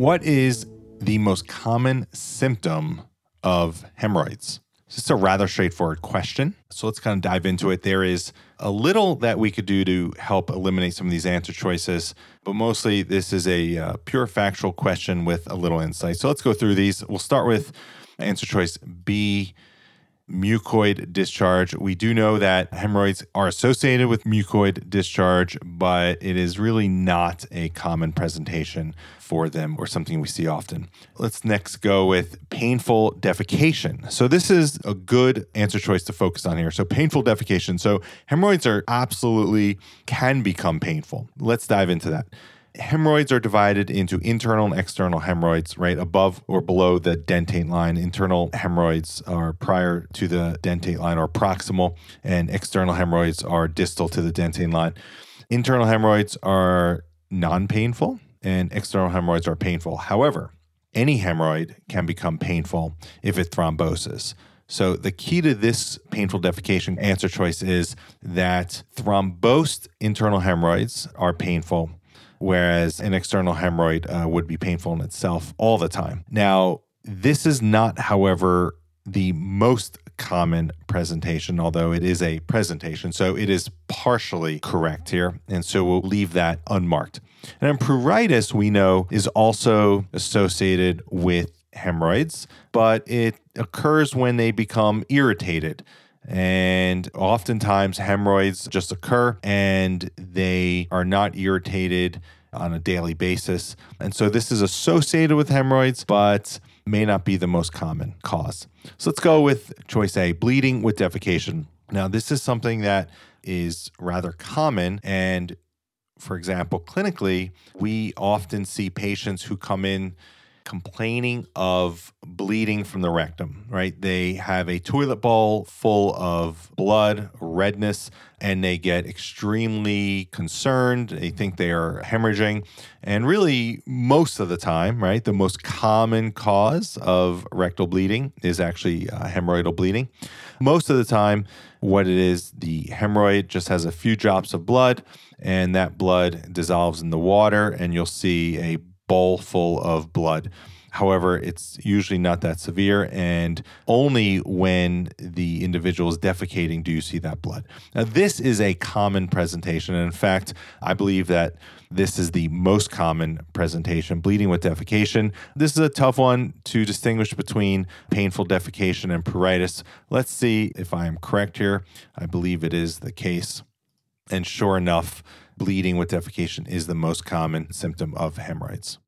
What is the most common symptom of hemorrhoids? It's a rather straightforward question. So let's kind of dive into it. There is a little that we could do to help eliminate some of these answer choices, but mostly this is a pure factual question with a little insight. So let's go through these. We'll start with answer choice B, mucoid discharge. We do know that hemorrhoids are associated with mucoid discharge, but it is really not a common presentation for them or something we see often. Let's next go with painful defecation. So this is a good answer choice to focus on here. So painful defecation. So hemorrhoids are absolutely can become painful. Let's dive into that. Hemorrhoids are divided into internal and external hemorrhoids, right? Above or below the dentate line. Internal hemorrhoids are prior to the dentate line or proximal, and external hemorrhoids are distal to the dentate line. Internal hemorrhoids are non-painful and external hemorrhoids are painful. However, any hemorrhoid can become painful if it thromboses. So the key to this painful defecation answer choice is that thrombosed internal hemorrhoids are painful, whereas an external hemorrhoid would be painful in itself all the time. Now, this is not, however, the most common presentation, although it is a presentation, so it is partially correct here, and so we'll leave that unmarked. And then pruritus, we know, is also associated with hemorrhoids, but it occurs when they become irritated. And oftentimes hemorrhoids just occur and they are not irritated on a daily basis. And so this is associated with hemorrhoids, but may not be the most common cause. So let's go with choice A, bleeding with defecation. Now, this is something that is rather common. And for example, clinically, we often see patients who come in complaining of bleeding from the rectum, right? They have a toilet bowl full of blood, redness, and they get extremely concerned. They think they are hemorrhaging. And really, most of the time, right, the most common cause of rectal bleeding is actually hemorrhoidal bleeding. Most of the time, what it is, the hemorrhoid just has a few drops of blood, and that blood dissolves in the water, and you'll see a bowl full of blood. However, it's usually not that severe, and only when the individual is defecating do you see that blood. Now, this is a common presentation, and in fact, I believe that this is the most common presentation, bleeding with defecation. This is a tough one to distinguish between painful defecation and pruritus. Let's see if I am correct here. I believe it is the case, and sure enough, bleeding with defecation is the most common symptom of hemorrhoids.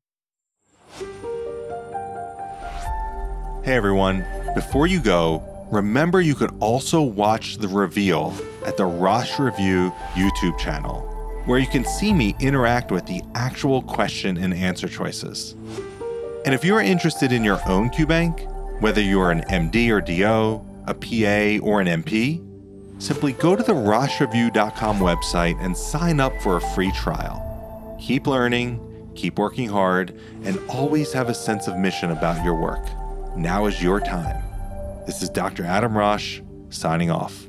Hey everyone, before you go, remember you could also watch The Reveal at the Rosh Review YouTube channel, where you can see me interact with the actual question and answer choices. And if you are interested in your own QBank, whether you are an MD or DO, a PA or an MP, simply go to the RoshReview.com website and sign up for a free trial. Keep learning, keep working hard, and always have a sense of mission about your work. Now is your time. This is Dr. Adam Rosh, signing off.